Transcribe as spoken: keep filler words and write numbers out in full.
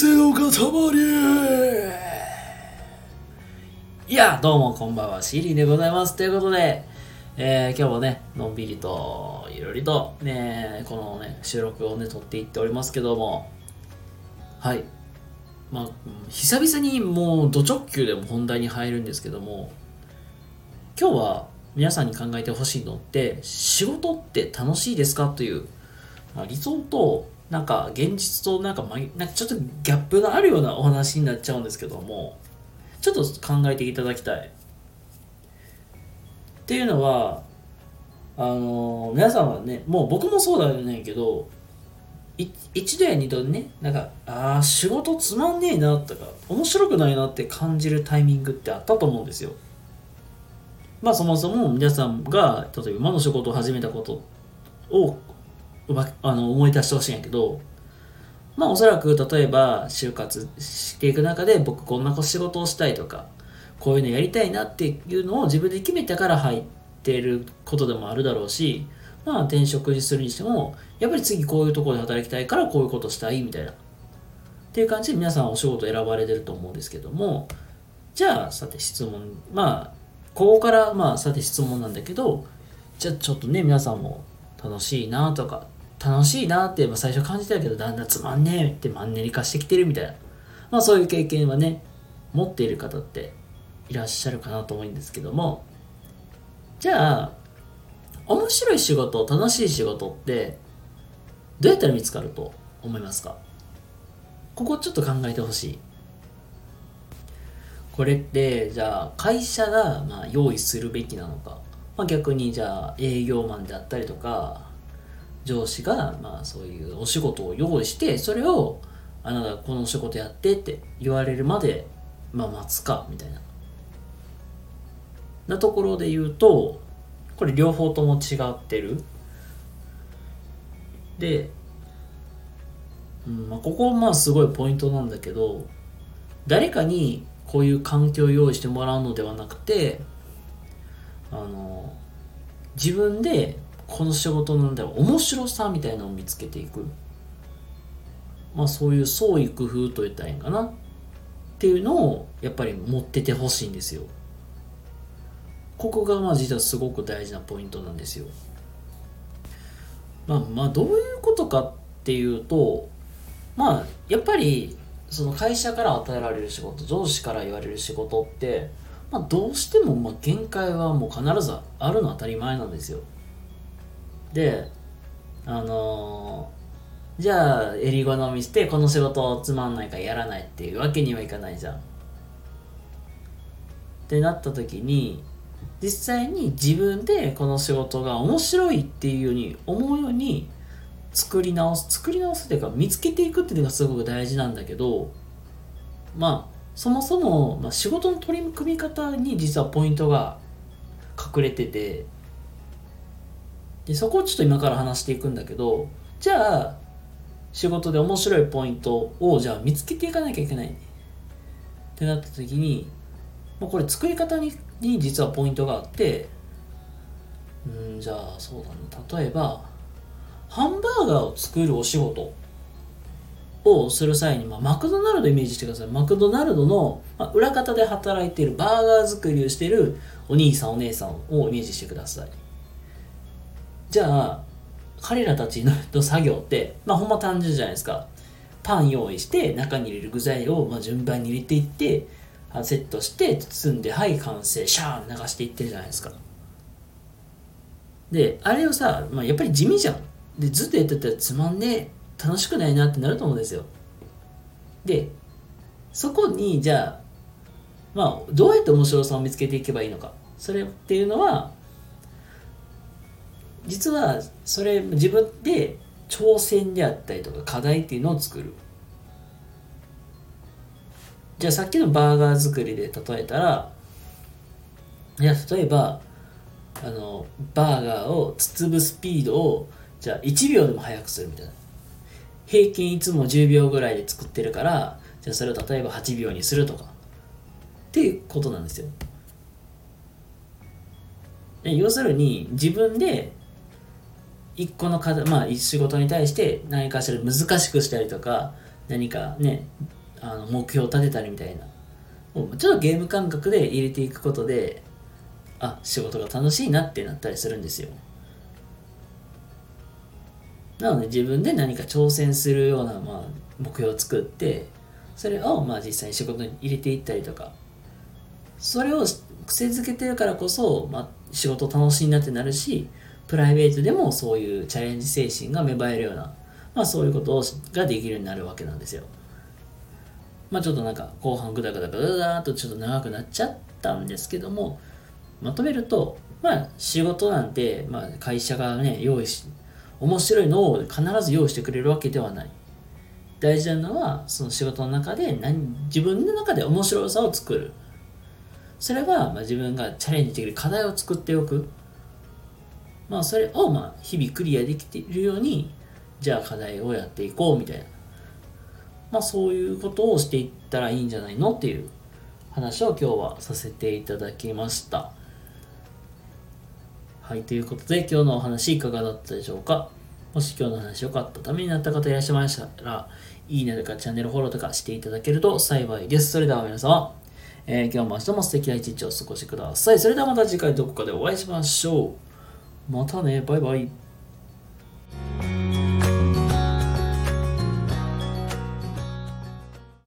性の塊。いや、どうもこんばんは、シーリンでございます。ということで、えー、今日もね、のんびりといろいろとね、このね、収録をね、撮っていっておりますけども、はい。まあ、久々にもう、ド直球でも本題に入るんですけども、今日は皆さんに考えてほしいのって、仕事って楽しいですかという、まあ、理想と、なんか現実となんかちょっとギャップがあるようなお話になっちゃうんですけども、ちょっと考えていただきたい。っていうのは、あのー、皆さんはね、もう僕もそうだよねんけど、一度や二度ね、なんか、ああ、仕事つまんねえなとか、面白くないなって感じるタイミングってあったと思うんですよ。まあそもそも皆さんが、例えば今の仕事を始めたことを、あの思い出してほしいんやけど、まあおそらく例えば就活していく中で、僕こんな仕事をしたいとか、こういうのやりたいなっていうのを自分で決めたから入ってることでもあるだろうし、まあ転職にするにしても、やっぱり次こういうところで働きたいからこういうことしたいみたいなっていう感じで、皆さんお仕事選ばれてると思うんですけども、じゃあさて質問、まあここからまあさて質問なんだけど、じゃあちょっとね、皆さんも楽しいなとか、楽しいなって最初感じたけど、だんだんつまんねえってマンネリ化してきてるみたいな、まあそういう経験はね、持っている方っていらっしゃるかなと思うんですけども、じゃあ面白い仕事、楽しい仕事ってどうやったら見つかると思いますか？ここちょっと考えてほしい。これってじゃあ会社がまあ用意するべきなのか、まあ、逆にじゃあ営業マンであったりとか、上司がまあそういうお仕事を用意して、それをあなたこの仕事やってって言われるまでまあ待つかみたいななところで言うと、これ両方とも違ってるで、うんまあ、ここまあすごいポイントなんだけど、誰かにこういう環境を用意してもらうのではなくて、あの自分でこの仕事なんだろう、面白さみたいなのを見つけていく、まあそういう創意工夫といったらいいんかなっていうのをやっぱり持っててほしいんですよ。ここがまあ実はすごく大事なポイントなんですよ。まあまあどういうことかっていうと、まあやっぱりその会社から与えられる仕事、上司から言われる仕事って、まあ、どうしてもまあ限界はもう必ずあるのは当たり前なんですよ。で、あのー、じゃあ襟好みしてこの仕事つまんないからやらないっていうわけにはいかないじゃんってなった時に、実際に自分でこの仕事が面白いっていうように思うように作り直す作り直すっていうか、見つけていくっていうのがすごく大事なんだけど、まあそもそも、まあ、仕事の取り組み方に実はポイントが隠れてて、でそこをちょっと今から話していくんだけど、じゃあ仕事で面白いポイントをじゃあ見つけていかなきゃいけないねってなった時に、もうこれ作り方 に, に実はポイントがあって、うんじゃあそうだな、例えばハンバーガーを作るお仕事をする際に、まあ、マクドナルドイメージしてください。マクドナルドの、まあ、裏方で働いているバーガー作りをしているお兄さんお姉さんをイメージしてください。じゃあ彼らたちの作業ってまあほんま単純じゃないですか。パン用意して、中に入れる具材をまあ順番に入れていって、セットして包んで、はい、完成、シャーン流していってるじゃないですか。であれをさ、まあ、やっぱり地味じゃん。でずっとやってたらつまんねえ、楽しくないなってなると思うんですよ。でそこにじゃあまあどうやって面白さを見つけていけばいいのか、それっていうのは実はそれ自分で挑戦であったりとか課題っていうのを作る。じゃあさっきのバーガー作りで例えたら、いや例えばあのバーガーを包むスピードをじゃあいちびょうでも速くするみたいな。平均いつもじゅうびょうぐらいで作ってるから、じゃあそれを例えばはちびょうにするとかっていうことなんですよ。要するに自分で一個の課題、まあ、仕事に対して何かしら難しくしたりとか、何かね、あの目標を立てたりみたいな、ちょっとゲーム感覚で入れていくことで、あ、仕事が楽しいなってなったりするんですよ。なので自分で何か挑戦するような、まあ、目標を作って、それをまあ実際に仕事に入れていったりとか、それを癖づけてるからこそ、まあ、仕事楽しいなってなるし、プライベートでもそういうチャレンジ精神が芽生えるような、まあ、そういうことができるようになるわけなんですよ。まあ、ちょっとなんか後半グダグダグダグダーっとちょっと長くなっちゃったんですけども、まとめると、まあ、仕事なんて、まあ、会社がね、用意し面白いのを必ず用意してくれるわけではない。大事なのはその仕事の中で何自分の中で面白さを作る。それは、まあ、自分がチャレンジできる課題を作っておく。まあ、それをまあ日々クリアできているように、じゃあ課題をやっていこうみたいな、まあ、そういうことをしていったらいいんじゃないのっていう話を今日はさせていただきました。はい、ということで今日のお話いかがだったでしょうか。もし今日の話良かった、ためになった方いらっしゃいましたら、いいねとかチャンネルフォローとかしていただけると幸いです。それでは皆様、えー、今日も明日も素敵な一日をお過ごしください。それではまた次回どこかでお会いしましょう。またね、バイバイ。